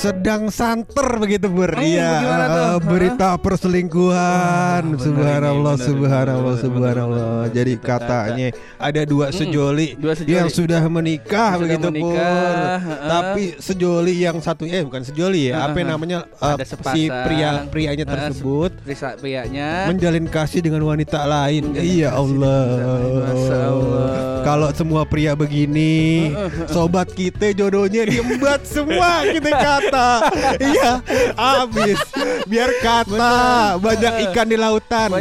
Sedang santer begitu berita perselingkuhan. Subhanallah. Jadi katanya ada dua sejoli yang sudah menikah tapi sejoli yang satunya bukan sejoli ya. Apa namanya si prianya tersebut menjalin kasih dengan wanita lain. Iya Allah. Kalau semua pria begini, sobat kita jodohnya diembat semua kita kata. Iya, habis. Biar kata banyak ikan di lautan.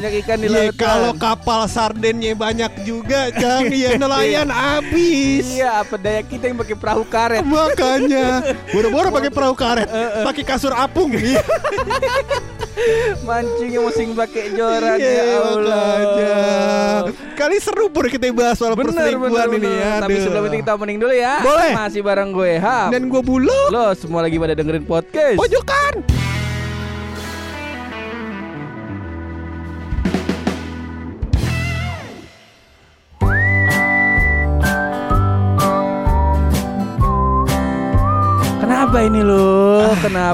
Kalau kapal sardennya banyak juga, jangan nelayan habis. Iya, apa daya kita yang pakai perahu karet. Makanya, boro-boro pakai perahu karet, pakai kasur apung. Mancingnya mesti pakai joran ya Allah. Kali seru kita bahas soal perselingkuhan ini ya. Tapi sebelum itu kita mending dulu ya. Boleh. Masih bareng gue Ham dan gue Bulu. Lo semua lagi pada dengerin podcast Pojokan. Kenapa ini lo? Gerah.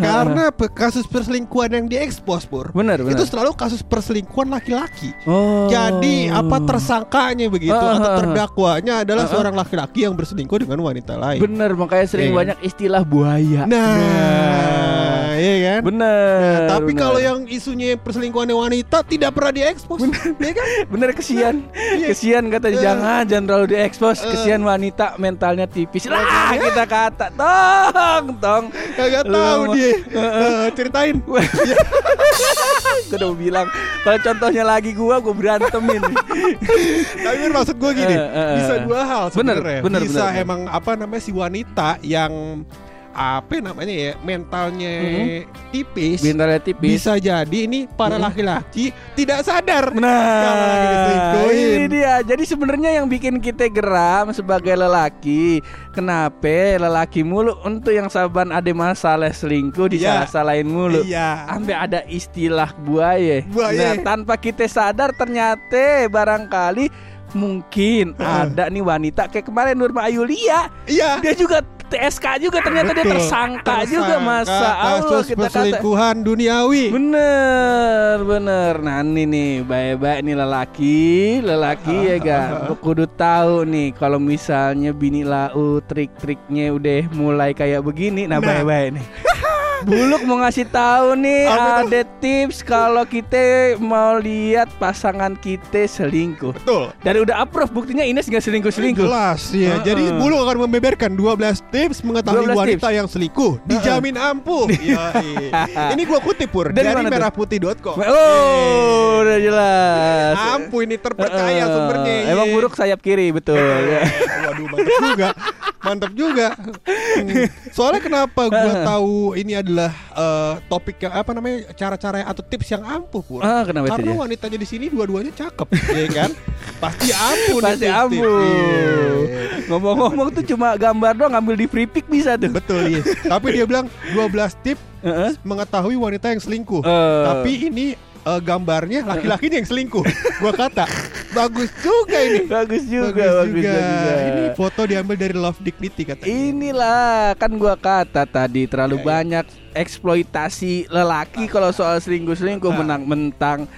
Karena kasus perselingkuhan yang diekspos Pur. Itu selalu kasus perselingkuhan laki-laki. Oh. Jadi apa tersangkanya begitu atau terdakwanya adalah seorang laki-laki yang berselingkuh dengan wanita lain. Bener, makanya sering banyak istilah buaya. Nah. Iya kan? Bener. Nah, tapi kalau yang isunya perselingkuhan wanita tidak pernah diekspos. Iya kan? Bener, kesian. Kesian kata jangan terlalu diekspos. Kesian wanita mentalnya tipis. Lah kita kata tong. Kagak tahu dia. Ceritain. Gue udah bilang kalau contohnya lagi gue berantemin. Tapi maksud gue gini, bisa dua hal sebenarnya. Bisa bener. Emang apa namanya si wanita yang mentalnya tipis. Bisa jadi ini para laki-laki tidak sadar. Nah, ini dia. Jadi sebenarnya yang bikin kita geram sebagai lelaki, kenapa lelaki mulu untuk yang saban ada masalah selingkuh disalah-salahin mulu. Iya. Sampai ada istilah buaya. Nah, tanpa kita sadar ternyata barangkali mungkin ada nih wanita kayak kemarin Nurma Ayulia. Iya. Dia juga TSK juga ternyata. Betul. Dia tersangka juga masa Allah kita kata perselingkuhan duniawi. Bener. Nah ini nih baik-baik nih lelaki ya kan. Kudu tahu nih kalau misalnya bini lau trik-triknya udah mulai kayak begini. Nah baik-baik nih. Buluk mau ngasih tahu nih ada tips kalau kita mau lihat pasangan kita selingkuh. Betul. Dan udah approve buktinya Ines nggak selingkuh. Jelas ya. Jadi Buluk akan membeberkan 12 tips mengetahui wanita yang selingkuh dijamin ampuh. Ini gua kutip Pur dari merahputih.com. Oh, udah jelas. Ampuh ini terpercaya sumbernya. Emang buruk sayap kiri betul. Waduh mantap juga. Soalnya kenapa gua tahu ini adalah topik yang cara-cara atau tips yang ampuh Pur. Karena wanitanya di sini dua-duanya cakep, ya kan? Pasti ampuh. Yeah. Ngomong-ngomong tuh cuma gambar doang, ngambil di free pic bisa tuh. Betul, iya. Tapi dia bilang 12 tips mengetahui wanita yang selingkuh. Tapi ini gambarnya laki-lakinya yang selingkuh. Gua kata Bagus juga ini. Ini foto diambil dari Love Dignity katanya. Inilah kan gua kata tadi terlalu banyak eksploitasi lelaki kalau soal selingkuh mentang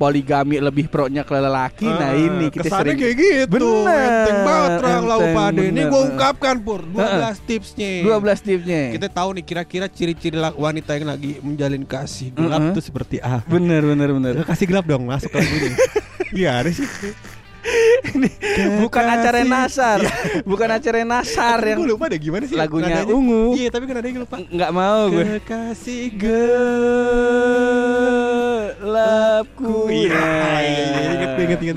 poligami lebih pro-nya ke lelaki. Nah ini kita sering kayak gitu. Enteng banget terang lau pada ini gua ungkapkan Pur 12 tipsnya. Kita tahu nih kira-kira ciri-ciri wanita yang lagi menjalin kasih gelap itu seperti apa. Bener. Kasih gelap dong masuk ke sini. Iya, ada sih. Bukan acara Nasar yang gue lupa deh gimana sih lagunya nadanya, ungu. Iya tapi kan ada yang lupa. Enggak mau gue. Kekasih gelapku. Ingat. Banyak tuh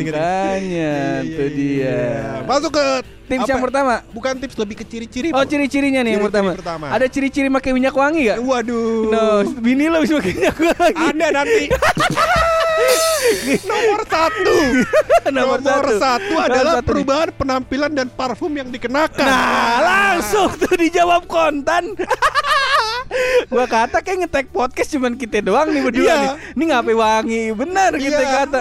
dia. Masuk ke tips yang pertama. Bukan tips, lebih ke ciri-ciri. Oh ciri-cirinya nih yang pertama. Ada ciri-ciri pakai minyak wangi gak? Waduh. No, bini lo bisa pakai minyak wangi. Ada nanti. Nomor satu adalah perubahan penampilan dan parfum yang dikenakan. Nah langsung tuh dijawab kontan. Gua kata kayak nge-tag podcast cuman kita doang nih berdua nih. Ini ngapain wangi bener kita kata.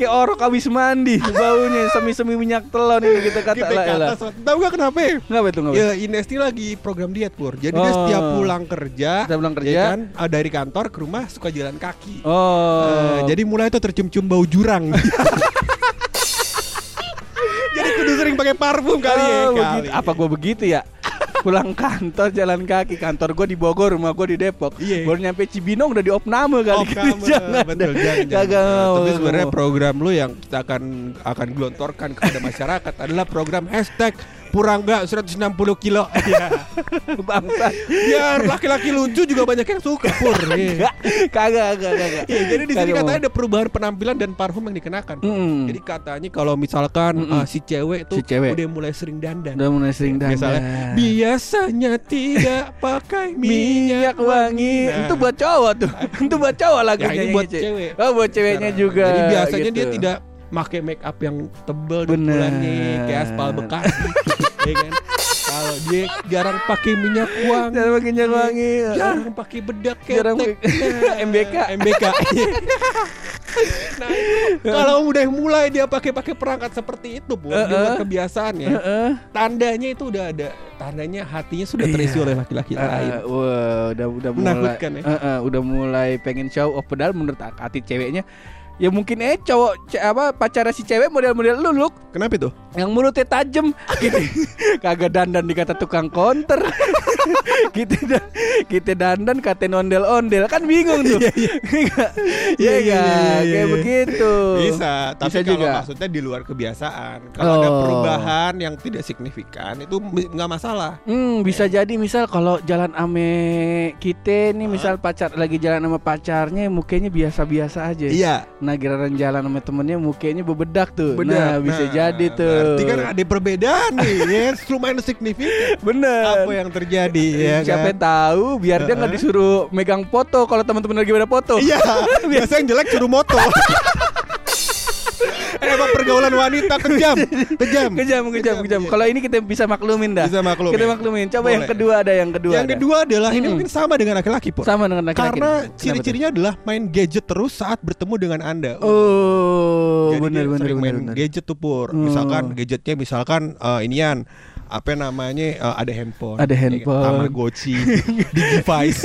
Kayak orok abis mandi baunya semi-semi minyak telon ini kita kata lah. Tahu enggak kenapa? Kenapa itu? Ya Inesti lagi program diet, Pur. Jadi dia setiap pulang kerja, kan dari kantor ke rumah suka jalan kaki. Jadi mulai itu tercium-cium bau jurang. Jadi kudu sering pakai parfum kali ya. Kali. Apa gua begitu ya? Pulang kantor jalan kaki, kantor gue di Bogor, rumah gue di Depok. Baru nyampe Cibinong udah di opname kali. Jangan. Tapi sebenarnya program lu yang kita akan gelontorkan kepada masyarakat adalah program hashtag Purangga 160 kilo. Bangsa. Biar laki-laki lucu juga banyak yang suka, Pur. Kagak. Ya, jadi di sini katanya ada perubahan penampilan dan parfum yang dikenakan. Jadi katanya kalau misalkan si cewek tuh udah mulai sering dandan. Misalnya, biasanya tidak pakai minyak wangi. Nah. Itu buat cowok tuh. Itu buat cowok lagunya. Ya, ini buat cewek. Oh, buat ceweknya juga. Jadi biasanya dia tidak pakai make up yang tebel di bulannya kayak aspal Bekasi. Ya kan? Kalau dia jarang pakai minyak wangi, jarang pakai bedak ketek, MBK. Nah, kalau udah mulai dia pakai perangkat seperti itu, Bu, dengan kebiasaannya, tandanya itu udah ada, tandanya hatinya sudah terisi oleh laki-laki lain. Udah mulai, ya? Udah mulai pengen show off, padahal menurut hati ceweknya. Ya mungkin cowok pacara si cewek model-model lu. Kenapa itu? Yang mulutnya tajam gitu. Kagak dandan dikata tukang konter. Kita dandan kata ondel-ondel. Kan bingung tuh. Iya. Kayak begitu. Bisa. Tapi kalau juga maksudnya di luar kebiasaan. Kalau ada perubahan yang tidak signifikan itu gak masalah. Bisa jadi misal kalau jalan ame kita nih, misal pacar lagi jalan sama pacarnya mukanya biasa-biasa aja. Iya. Nah giliran jalan sama temennya mukanya bebedak tuh. Nah bisa jadi tuh. Berarti kan ada perbedaan nih ya. Lumayan signifikan. Bener. Apa yang terjadi ya. Siapa yang tahu. Biar dia gak disuruh megang foto. Kalau teman-teman lagi pada foto. Iya. Biasanya yang jelek suruh moto. Emang pergaulan wanita kejam. Kalau ini kita bisa maklumin dah. Coba boleh. Yang kedua adalah ini mungkin sama dengan laki-laki, Pur. Karena ciri-cirinya adalah main gadget terus saat bertemu dengan Anda. Jadi bener. Gadget tuh, Pur. Misalkan gadgetnya inian apa namanya ada handphone ya, Tamagotchi di device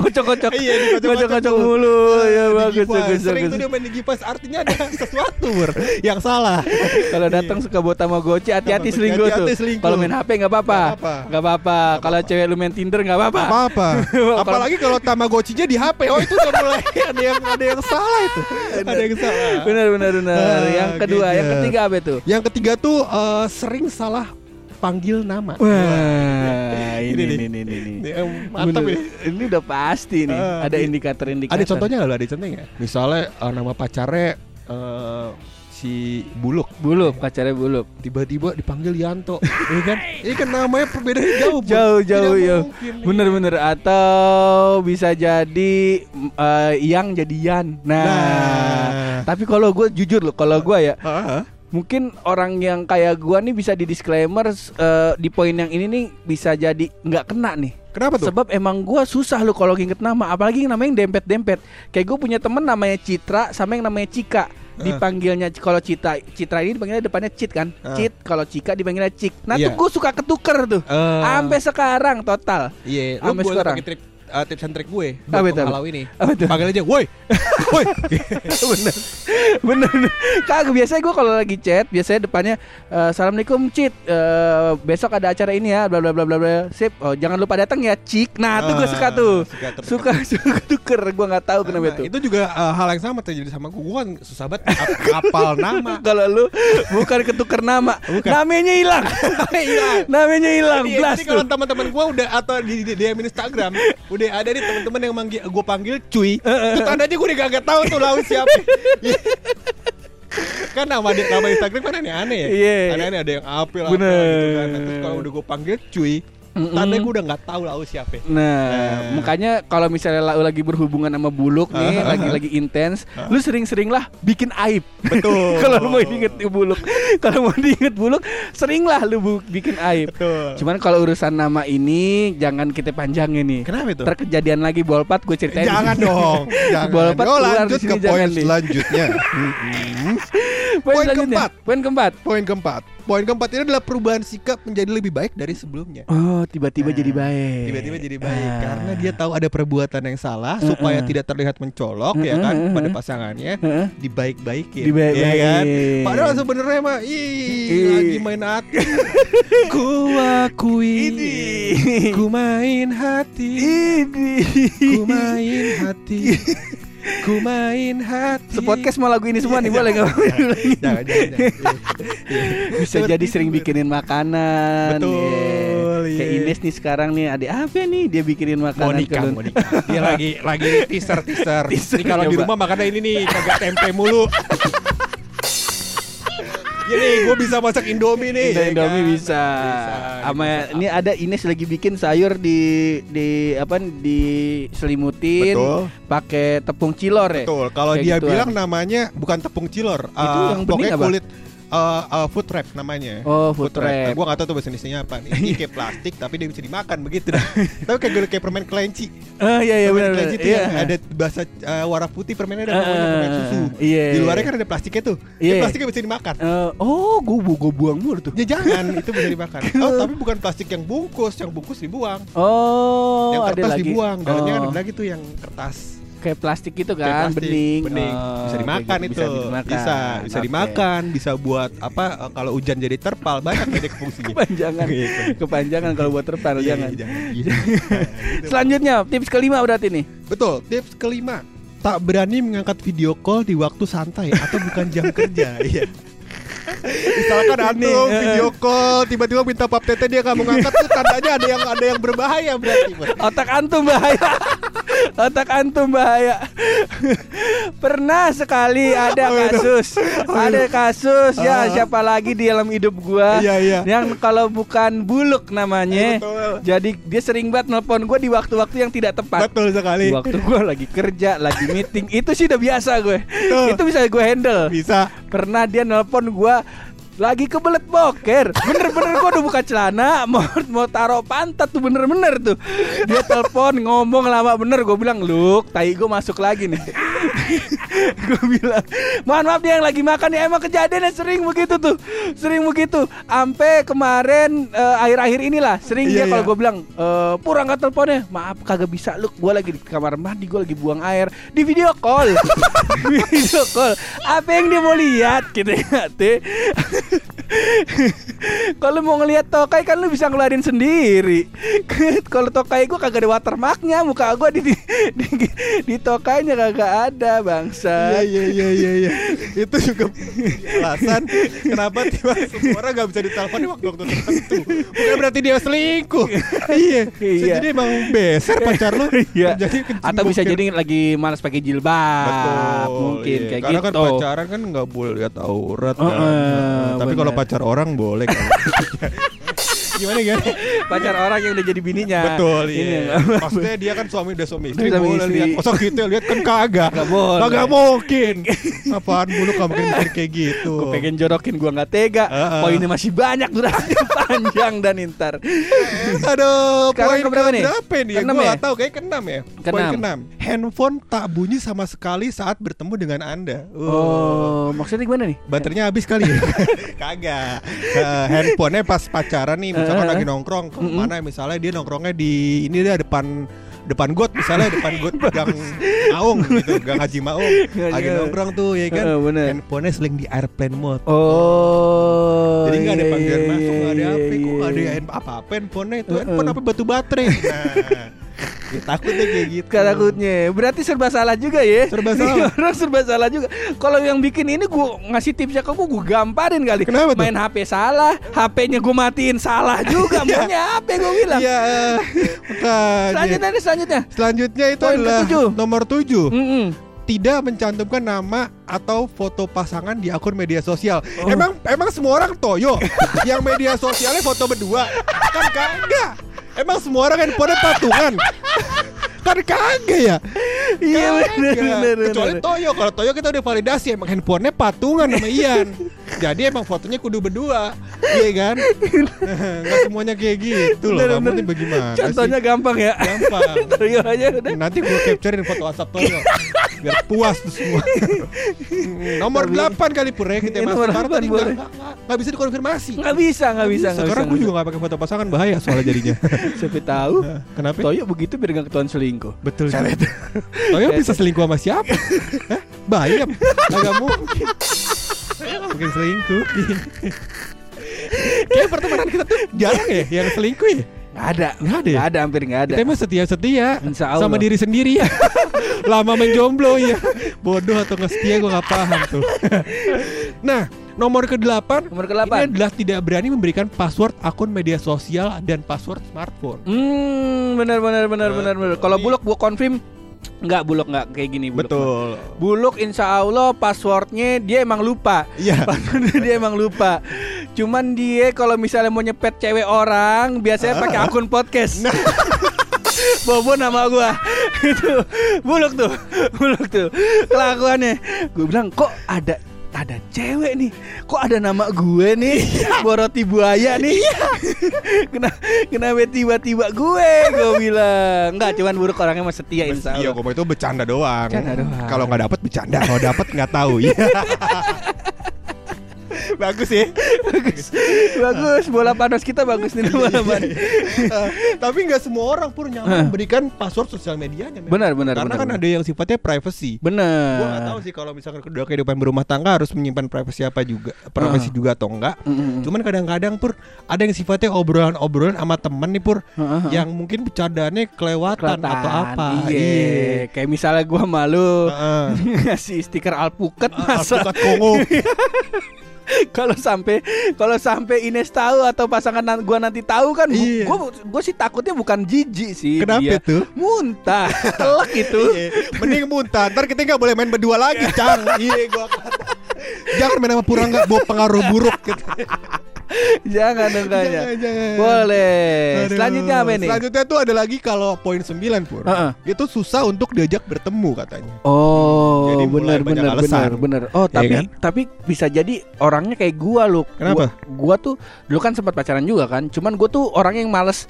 kocok-kocok mulu ya bagus sering itu dia main di device artinya ada sesuatu yang salah. Kalau datang suka bawa Tamagotchi hati-hati selingkuh tuh. Kalau main HP enggak apa-apa. Kalau cewek lu main Tinder enggak apa-apa. Apalagi kalau Tamagotchinya di HP. Oh itu udah mulai ada yang salah itu. Ada yang salah. Benar. Yang kedua, yang ketiga apa itu? Yang ketiga tuh sering salah panggil nama. Wah, ini. Mantap ya. Ini udah pasti nih. Ada indikator-indikator. Ada contohnya enggak? Misalnya nama pacarnya si Buluk. Pacarnya Buluk. Tiba-tiba dipanggil Yanto. Iya kan? Ini kan namanya perbedaannya jauh. Ya. Bener. Atau bisa jadi yang jadian. Nah. Tapi kalau gue jujur loh, mungkin orang yang kayak gua nih bisa di disclaimer di poin yang ini nih bisa jadi nggak kena nih. Kenapa tuh? Sebab emang gua susah loh kalau inget nama, apalagi namanya yang dempet-dempet. Kayak gua punya temen namanya Citra sama yang namanya Cika. Dipanggilnya kalau Citra ini dipanggilnya depannya Cit kan. Cit, kalau Cika dipanggilnya Cik. Nah tuh gua suka ketuker tuh. Sampai sekarang total. Iya. Lu boleh pakai tips and trick gue buat kalau ini panggil aja woi. bener kagak. Biasanya gue kalau lagi chat biasanya depannya assalamualaikum Cit, besok ada acara ini ya bla bla bla bla, sip, jangan lupa datang ya Cik. Nah itu gue suka tuh suka tuker. Gue nggak tahu kenapa itu juga hal yang sama terjadi sama gue kan, susah banget kapal nama. Kalau lu bukan ketuker nama, namanya hilang. Blast tuh. Kalau teman-teman gue udah atau di DM Instagram udah ada nih teman-teman yang manggil gue panggil cuy. Itu tandanya gue udah gak tahu tuh lalu siapa. Kan nama Instagram kan aneh-aneh ya. Aneh-aneh ada yang apel gitu kan. Terus kalau udah gue panggil cuy Tandanya gue udah gak tahu lau siapa. Nah, makanya kalau misalnya lau lagi berhubungan sama buluk nih, lagi-lagi intens, lu sering-sering lah bikin aib. Betul. Kalau lu mau diinget buluk, kalau mau diinget buluk, seringlah lu bikin aib. Betul. Cuman kalau urusan nama ini jangan kita panjangin nih. Kenapa itu? Terkejadian lagi bolpat gue ceritain. Jangan dong. Jangan. Bolpat keluar di sini jangan nih. Lanjutnya. Poin keempat ini adalah perubahan sikap menjadi lebih baik dari sebelumnya. Oh, tiba-tiba jadi baik. Tiba-tiba jadi baik karena dia tahu ada perbuatan yang salah supaya tidak terlihat mencolok ya kan pada pasangannya, dibaik-baikin. Ya kan? Padahal sebenarnya mah lagi main hati. Kuakui ini. Ku main hati. Ku main hati. Sepodcast mau lagu ini semua nih, boleh gak? Jangan. Bisa jadi sering bikinin makanan. Betul. Kayak Ines nih sekarang nih, adik apa nih dia bikinin makanan Monika. Dia lagi teaser. Ini kalau di rumah makannya ini nih, kagak tempe mulu. Ini gue bisa masak Indomie nih. Indomie bisa. Ama ini ada Ines lagi bikin sayur di selimutin pakai tepung cilor ya. Betul. Kalau dia gitu bilang namanya bukan tepung cilor, itu yang bening apa? Kulit food wrap namanya. Oh, food wrap. Nah, gue nggak tahu tuh bahasa Indonesia apa. Ini kayak plastik tapi dia bisa dimakan begitu. Tapi kayak permen kelinci. Iya benar. Kelinci itu ada bahasa warna putih, permennya ada permen susu. Yeah. Di luarnya kan ada plastiknya tuh. Yeah. Jadi plastiknya bisa dimakan. Gue buang mulu tuh. Ya jangan, itu bisa dimakan. Oh, tapi bukan plastik yang bungkus dibuang. Oh, yang kertas ada lagi. Dibuang. Dalamnya ada lagi tuh yang kertas. Kayak plastik gitu kan, plastik, bening. Bisa dimakan gitu, itu. Bisa dimakan, bisa buat apa kalau hujan jadi terpal, banyak jadi fungsinya. Kepanjangan kalau buat terpal jangan. Selanjutnya tips kelima berarti nih. Betul, tips kelima. Tak berani mengangkat video call di waktu santai atau bukan jam kerja. Iya. Misalkan antum video call tiba-tiba minta pap tete dia enggak mau ngangkat, tuh tandanya ada yang berbahaya berarti. Otak antum bahaya. Pernah sekali ada kasus ya siapa lagi di dalam hidup gua yang kalau bukan buluk namanya. Jadi dia sering banget nelpon gua di waktu-waktu yang tidak tepat. Betul sekali. Di waktu gua lagi kerja, lagi meeting, itu sih udah biasa gue. Itu bisa gue handle. Bisa. Pernah dia nelpon gua lagi kebelet boker, bener-bener gue udah buka celana, mau taruh pantat tuh bener-bener tuh. Dia telepon ngomong lama bener, gue bilang, "Luk, tai gue masuk lagi nih." Gue bilang, "Mohon maaf dia yang lagi makan ya, emang kejadiannya sering begitu." Ampe kemarin akhir-akhir inilah sering dia kalau gue bilang, "Pur angkat teleponnya, maaf kagak bisa Luk, gue lagi di kamar mandi, gue lagi buang air." Di video call. Apa yang dia mau lihat gitu ya, teh? Kalau mau ngelihat tokai kan lu bisa ngeluarin sendiri. Kalau tokai gue kagak ada watermarknya, muka gue di tokainya kagak ada, bangsa. Iya. Itu juga alasan kenapa tiba semua orang nggak bisa ditelepon di waktu-waktu tertentu. Bukan berarti dia selingkuh. Iya. Jadi emang beser pacar lu. Iya. Atau bisa jadi lagi malas pakai jilbab. Mungkin kayak gitu. Karena kan pacaran kan nggak boleh lihat aurat. Tapi kalau pacar orang boleh kan. Gimana? Pacar orang yang udah jadi bininya. Betul, iya. Maksudnya dia kan suami istri. Boleh lihat. Masa gitu lihat kan kagak. Enggak mungkin. Apaan bulu kamu mikir kayak gitu. Gue pengen jorokin, gue enggak tega. Poinnya masih banyak, durasinya panjang dan intar. Aduh, poin berapa nih? Gue enggak tahu, kayak ke-6 ya. Poin ke-6. Handphone tak bunyi sama sekali saat bertemu dengan Anda. Oh, maksudnya gimana nih? Baterainya habis kali ya. Kagak. Handphonenya pas pacaran nih, misalkan lagi nongkrong kemana, misalnya dia nongkrongnya di ini dia depan got, misalnya depan got Gang Maung gitu, Gang Haji Maung, lagi nongkrong tuh ya kan, handphonenya seling di airplane mode. Jadi nggak ada panggilan masuk, nggak ada apa, kok nggak ada apa-apa handphonenya itu, handphone apa batu baterai. Ya, takutnya kayak gitu. Takutnya. Berarti serba salah juga ya. Serba salah juga. Kalau yang bikin ini gue ngasih tipsnya ke gue gamparin kali. Kenapa main tuh? HP salah, HP-nya gue matiin salah juga. Maunya apa yang gue bilang? Iya. Selanjutnya itu poin adalah nomor 7. Tidak mencantumkan nama atau foto pasangan di akun media sosial. Emang semua orang toyo yang media sosialnya foto berdua. Kan kagak. Emang semua orang handphonenya patungan? Kan kagak ya? Iya bener. Kecuali Toyo. Kalau Toyo kita udah validasi emang handphonenya patungan sama Ian. Jadi emang fotonya kudu berdua. Iya kan? Gak semuanya kayak gitu loh. Kamu nih bagaimana sih? Contohnya gampang ya? Gampang. Toyo aja udah. Nanti gue capturein foto WhatsApp Toyo biar puas tuh semua. Nomor 8 kali pure kita masuk kartu nggak bisa dikonfirmasi. Nggak bisa. Sekarang gue juga nggak pakai foto pasangan, bahaya soalnya jadinya. Siapa tahu? Kenapa? Toyo begitu biar nggak ketahuan selingkuh. Betul. Toyo bisa selingkuh sama siapa? Bahaya. Nggak mungkin. Mungkin selingkuh. Kayak pertemanan kita tuh jarang ya yang selingkuh ya. Nggak ada, hampir nggak ada. Kita emang setia-setia sama diri sendiri ya. Lama menjomblo ya. Bodoh atau nggak setia gue nggak paham tuh. Nah, nomor ke-8 ini adalah tidak berani memberikan password akun media sosial dan password smartphone. Benar. Kalau Bulog gue confirm. Enggak kayak gini Bulog. Betul. Bulog insya Allah passwordnya dia emang lupa. Iya. Passwordnya dia emang lupa. Cuman dia kalau misalnya mau nyepet cewek orang biasanya pakai akun podcast. Nah. Bobo nama gue. Itu Bulog tuh. Kelakuannya. Gue bilang kok ada cewek nih, kok ada nama gue nih, Boroti Buaya nih. Kenapa tiba-tiba gue bilang. Enggak, cuman buruk orangnya masih setia insyaallah. Iya, kok itu bercanda doang. Kalau enggak dapat bercanda, kalau dapat enggak tahu. Bagus ya. Bagus. Bola panas kita bagus nih teman-teman. Tapi enggak semua orang pun nyaman memberikan password sosial medianya. Benar. Karena benar. Ada yang sifatnya privacy. Benar. Gua enggak tahu sih kalau misalkan kedua kehidupan berumah tangga harus menyimpan privacy apa juga. Privacy juga atau enggak. Cuman kadang-kadang Pur ada yang sifatnya obrolan sama teman nih Pur yang mungkin bercandaannya kelewatan atau apa. Iya. Kayak misalnya gua malu ngasih stiker alpukat masa. Alpukat Kongo. Kalau sampai Ines tahu atau pasangan gue nanti tahu kan, iya. Gue sih takutnya bukan jijik sih. Kenapa tuh? Muntah, telak itu. Iya. Mending muntah. Ntar kita nggak boleh main berdua lagi, Cang. Iya, gue kata. Jangan main sama pura nggak bawa pengaruh buruk. Gitu. Jangan. Boleh. Aduh. Selanjutnya apa nih? Selanjutnya tuh ada lagi kalau poin 9 Pur. Itu susah untuk diajak bertemu katanya. Oh, jadi benar. Oh, tapi ya kan? Tapi bisa jadi orangnya kayak gua loh. Kenapa? Gua tuh dulu kan sempat pacaran juga kan. Cuman gua tuh orang yang males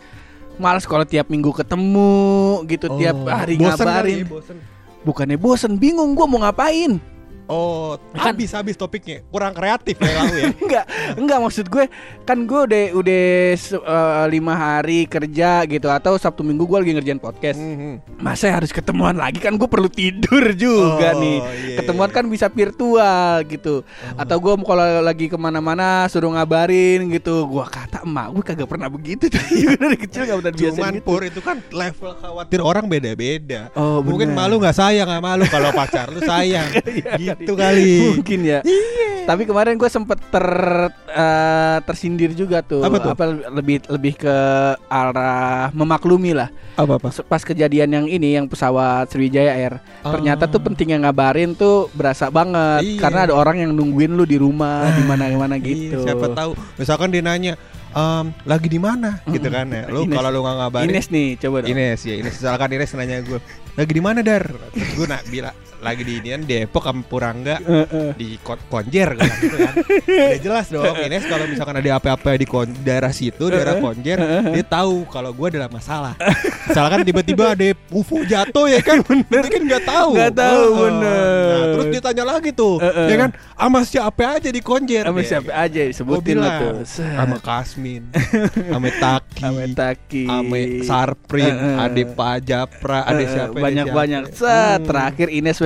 kalau tiap minggu ketemu gitu, tiap hari ngabarin. Bukannya bosen, bingung gua mau ngapain. Oh, kan habis topiknya. Kurang kreatif ya kamu ya. Enggak maksud gue kan gue udah 5 hari kerja gitu atau Sabtu Minggu gue lagi ngerjain podcast. Masa harus ketemuan lagi kan gue perlu tidur juga nih. Yeah. Ketemuan kan bisa virtual gitu. Atau gue kalau lagi kemana-mana suruh ngabarin gitu. Gue kata emak gue kagak pernah begitu dari kecil enggak pernah biasa gitu. Cuman Pur itu kan level khawatir orang beda-beda. Oh, mungkin malu enggak sayang sama lu kalau pacar lu sayang. Gitu. Itu kali mungkin ya. Iya. Tapi kemarin gue sempet tersindir juga tuh. Apa tuh? Lebih ke arah memaklumi lah. Apa? Pas kejadian yang ini yang pesawat Sriwijaya Air. Ternyata tuh pentingnya ngabarin tuh berasa banget. Iya. Karena ada orang yang nungguin lu di rumah, di mana-mana gitu. Iya, siapa tahu misalkan dia nanya lagi di mana gitu kan ya. Lu kalau lu enggak ngabarin Ines nih, coba dong. Ines misalkan Ines nanya gue, "Lagi di mana, Dar?" Gue nak bilang lagi di Inian Depok sama Purangga di Konjer kan gitu kan. Udah jelas dong Ines kalau misalkan ada apa-apa di daerah situ, daerah Konjer, dia tahu kalau gue dalam masalah. Misalkan tiba-tiba ada UFO jatuh ya kan, bener kan enggak tahu bener. Nah, terus ditanya lagi tuh, ya kan, sama siapa aja di Konjer. Sama siapa aja sebutin lah tuh. Sama Kasmin, sama Taki, sama Sarprin, ada Pak Japra, ada siapa banyak-banyak. Terakhir Ines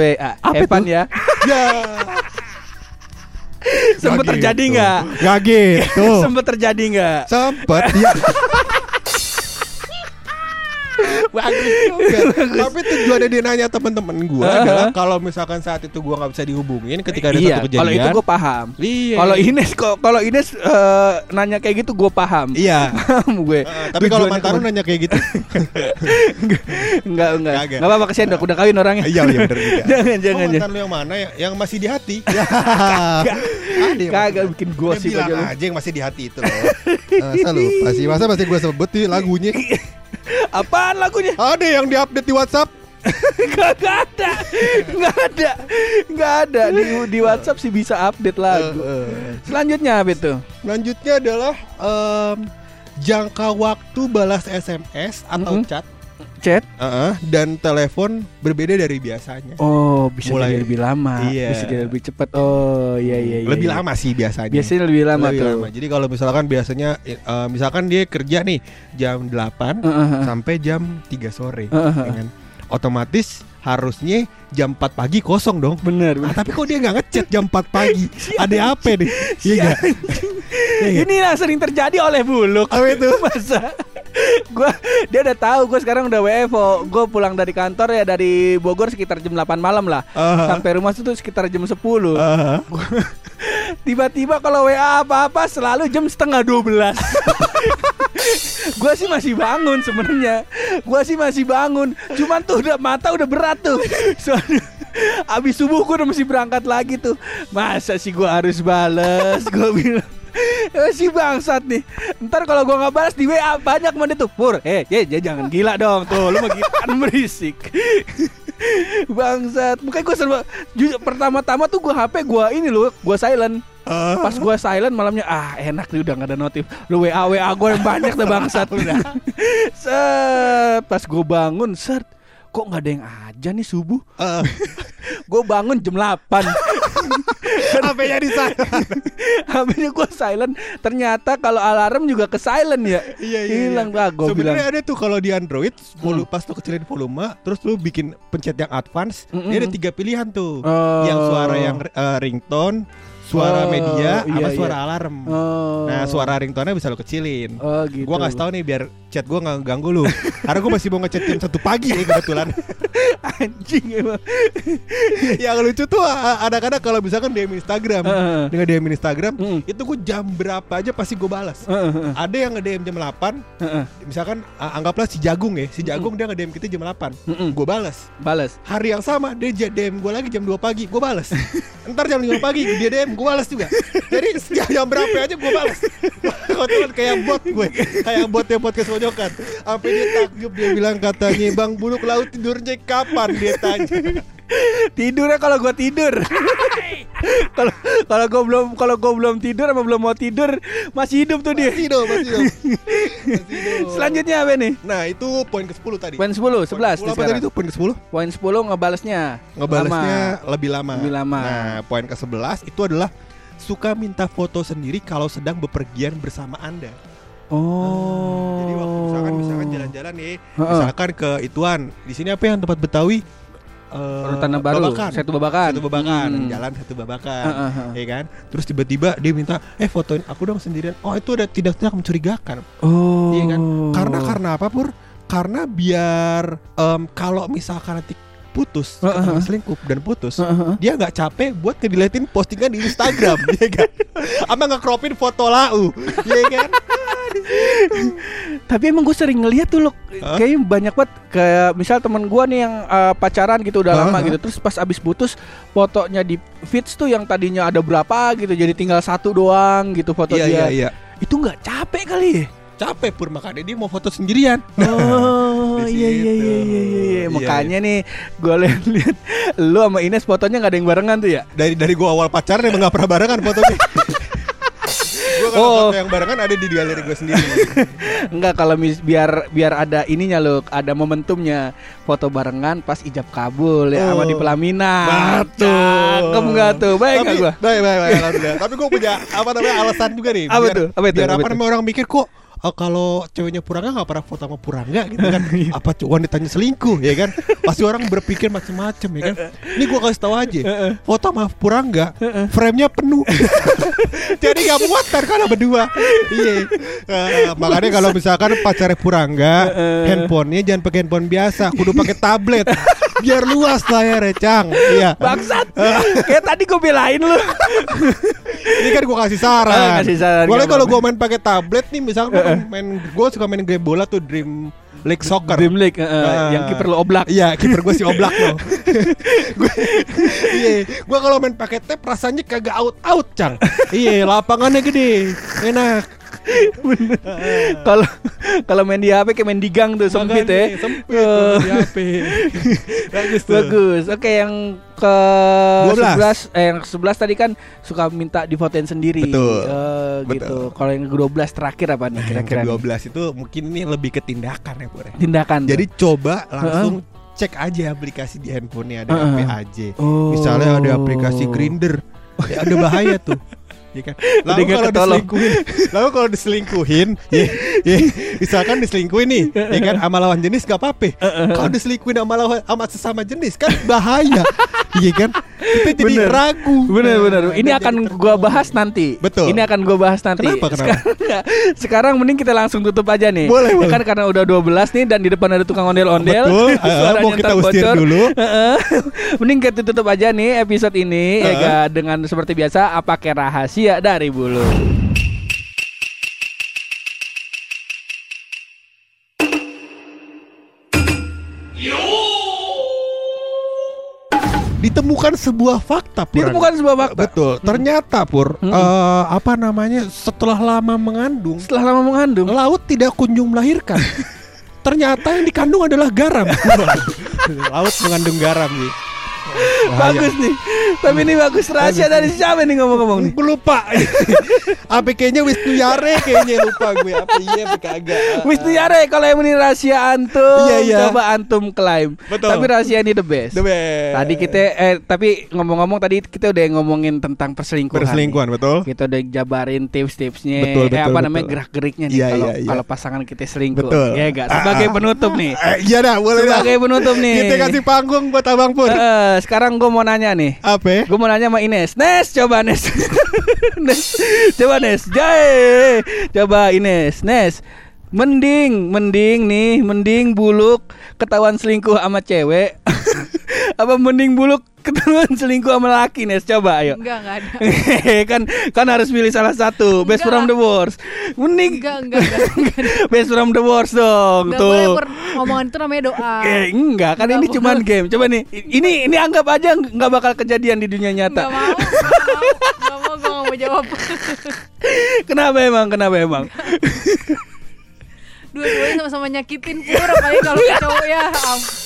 Evan ya. Ya. Sempet terjadi enggak? Enggak gitu. Sempet terjadi enggak? Sempet. Ya. Bagus juga. Tapi tujuannya dia nanya teman-teman gue adalah kalau misalkan saat itu gue nggak bisa dihubungin ketika ada satu kejadian. Kalau itu gue paham. Iya. Kalau Ines nanya kayak gitu gue paham. Iya. Paham gue. Tapi kalau Mantaro nanya kayak gitu, enggak. Enggak apa-apa kesian dok. Udah kawin orangnya. Iya benar juga. Jangan. Mantan lu yang mana? Yang masih di hati. Kagak bikin gosip aja. Bilang aja yang masih di hati itu loh. Masa lupa sih. Masa gue sebut lagunya. Apaan lagunya? Ada yang diupdate di WhatsApp? Gak ada di WhatsApp sih bisa update lagu. Selanjutnya apa itu? Selanjutnya adalah jangka waktu balas SMS atau chat dan telepon berbeda dari biasanya. Oh, bisa mulai, jadi lebih lama, iya. Bisa jadi lebih cepat. Oh, iya. Lebih lama sih biasanya. Biasanya lebih lama lebih tuh. Lama. Jadi kalau misalkan biasanya misalkan dia kerja nih jam 8 sampai jam 3 sore dengan otomatis harusnya jam 4 pagi kosong dong. Bener. Tapi kok dia gak ngechat jam 4 pagi? Ada apa nih? Iya. Inilah sering terjadi oleh Buluk. Apa itu? Masa dia udah tahu gue sekarang udah WFO. Gue pulang dari kantor ya dari Bogor sekitar jam 8 malam lah. Sampai rumah itu sekitar jam 10. Tiba-tiba kalau WA apa-apa selalu jam 11:30. Gue sih masih bangun sebenarnya. Cuman tuh udah mata udah berat tuh. Soalnya abis subuh gue udah mesti berangkat lagi tuh. Masa sih gue harus bales? Gue bilang si bangsat nih. Ntar kalau gue gak balas di WA banyak mandi tuh. Pur, jangan gila dong tuh. Lu mah gilaan berisik. Bangsat. Bukan gue serba pertama-tama tuh gue HP gue ini loh, gue silent. Pas gue silent malamnya enak nih udah gak ada notif. Lu WA gue yang banyak tuh bangsat. Set, pas gue bangun set, kok gak ada yang aja nih subuh. Gue bangun jam 8. HP-nya di silent. HP-nya gue silent. Ternyata kalau alarm juga ke silent ya. Hilang lah gue bilang. Sebenarnya ada tuh kalau di Android pas lu kecilin volume terus lu bikin pencet yang advance, dia ada 3 pilihan tuh. Yang suara yang ringtone, suara media, sama suara alarm. Nah, suara ringtone-nya bisa lu kecilin. Gitu. Gua enggak tahu nih biar chat gua enggak ganggu lu. Karena gua masih mau nge-chat jam 1 pagi nih kebetulan. Anjing emang. Yang lucu tuh kadang-kadang kalau misalkan DM Instagram, dengan DM Instagram, itu gua jam berapa aja pasti gua balas. Ada yang nge-DM jam 8. Misalkan anggaplah si Jagung ya. Si Jagung dia nge-DM kita jam 8. Gua balas. Hari yang sama dia DM gua lagi jam 2 pagi, gua balas. Entar jam 5 pagi dia DM gue balas juga. Jadi setiap jam berapa aja gue balas. Kotoran kayak bot gue, kayak bot yang podcast pojokan. Sampai dia takjub, dia bilang katanya, Bang Buluk laut tidurnya kapan? Dia tanya. Tidurnya kalau gue tidur. Kalau gue belum tidur sama belum mau tidur masih hidup tuh dia. Masih hidup. Selanjutnya apa nih? Nah, itu poin ke-10 tadi. Poin 11 apa tadi itu poin ke-10? Poin 10 ngebalesnya lebih lama. Nah, poin ke-11 itu adalah suka minta foto sendiri kalau sedang bepergian bersama Anda. Jadi waktu misalkan jalan-jalan nih, misalkan ke ituan. Di sini apa yang tempat Betawi? Tanah Baru, Satu Babakan. Jalan Satu Babakan, ya kan? Terus tiba-tiba dia minta, fotoin aku dong sendirian. Oh, itu udah tidak mencurigakan. Iya kan? Karena apa, Pur? Karena biar kalau misalkan nanti putus, selingkuh dan putus, dia nggak capek buat ngedeletin postingan di Instagram, ya kan? Ama ngecropin foto lau, ya kan? Tapi emang gue sering ngeliat tuh loh, kayaknya banyak banget kayak misal teman gue nih yang pacaran gitu udah lama gitu, terus pas abis putus fotonya di feeds tuh yang tadinya ada berapa gitu jadi tinggal 1 doang gitu foto dia. Iya. Itu nggak capek kali ya? Capek Pur, makanya dia mau foto sendirian. Iya. Makanya nih gue lihat lu sama Ines fotonya nggak ada yang barengan tuh ya? Dari gue awal pacaran emang nggak pernah barengan fotonya. Gue kalau foto yang barengan ada di galeri gue sendiri. Enggak, kalau biar ada ininya loh, ada momentumnya. Foto barengan pas ijab kabul ya sama di pelaminan. Cakep enggak tuh? Baik enggak gue? Baik. Tapi gue punya alasan juga nih. Biar orang mikir kok kalau ceweknya Purangga gak pernah foto sama Purangga gitu kan. Apa wanitanya selingkuh, ya kan? Pasti orang berpikir macam-macam, ya kan? Ini gue kasih tahu aja, foto sama Purangga frame-nya penuh. Jadi gak muat karena berdua. Makanya kalau misalkan pacarnya Purangga, handphonenya jangan pakai handphone biasa, kudu pakai tablet. Biar luas layarnya, Cang. Iya. Bangsat. Kayak tadi gue belain lu. Ini kan gue kasih saran. Boleh kalau gue main pakai tablet nih, misalkan gue suka main game bola tuh, Dream League Soccer. Dream League yang kiper lo Oblak. Iya, kiper gue si Oblak lo. Gue kalau main pakai tab rasanya kagak out-out, Cang. Iya, lapangannya gede. Enak. Bener. Kalau main di HP kayak main di gang tuh. Makan sempit nih, ya. Sempit di HP. Bagus tuh. Bagus. Oke, yang ke 11 yang ke-11 tadi kan suka minta difotoin sendiri. Betul. Gitu. Kalau yang ke-12 terakhir apa nih kira-kira? Yang ke-12 itu mungkin ini lebih ke tindakan ya, Bu. Tindakan. Jadi tuh coba langsung cek aja aplikasi di handphonenya ada apa aja. Oh. Misalnya ada aplikasi Grindr. Ya ada bahaya tuh. Ya kan? Lalu kalau diselingkuhin, ya, misalkan diselingkuhin nih, ya kan, sama lawan jenis gak apa-apa. Kalau diselingkuhin sama sesama jenis kan bahaya. Iya kan? Kita jadi ragu. Bener. Ini akan gua bahas nanti. Betul. Ini akan gua bahas nanti. Kenapa? Sekarang mending kita langsung tutup aja nih. Boleh. Kan karena udah 12 nih dan di depan ada tukang ondel-ondel. Betul. Mau kita usir dulu. Mending kita tutup aja nih episode ini ya kan, dengan seperti biasa apa kayak rahasia dari bulu. Ditemukan sebuah fakta, Pur. Betul. Ternyata, Pur, setelah lama mengandung, laut tidak kunjung melahirkan. Ternyata yang dikandung adalah garam. Laut mengandung garam nih. Bagus nih. Tapi ini bagus rahasia dari siapa nih ngomong-ngomong nih? Gue lupa. APK-nya Wisnu Yare kayaknya, lupa gue. Iya, kagak. Wisnu Yare kalau yang ini rahasia antum, coba antum klaim. Betul. Tapi rahasia ini the best. Tadi kita tapi ngomong-ngomong tadi kita udah ngomongin tentang perselingkuhan. Perselingkuhan, betul. Kita udah jabarin tips-tipsnya. Betul, gerak-geriknya nih kalau pasangan kita selingkuh. Ya enggak. Sebagai penutup nih. Iya dah, boleh. Sebagai penutup nih. Kita kasih panggung buat Abang Pur. Sekarang gue mau nanya nih. Apa? Gue mau nanya sama Ines. Nes, coba Nes. Jai. Coba Ines. Nes, mending buluk ketahuan selingkuh sama cewek. Apa mending buluk ketahuan selingkuh sama laki, Nes? Coba ayo. Enggak ada. kan harus pilih salah satu. Best from the worst. Mending enggak. Best from the worst dong. Enggak tuh. Omongan itu namanya doa. Enggak, kan ini cuman game. Coba nih. Ini anggap aja enggak bakal kejadian di dunia nyata. Enggak mau gue enggak mau jawab. Kenapa emang? Dua-duanya sama-sama nyakitin, Pur. Apalagi kalau cowok, ya ampun.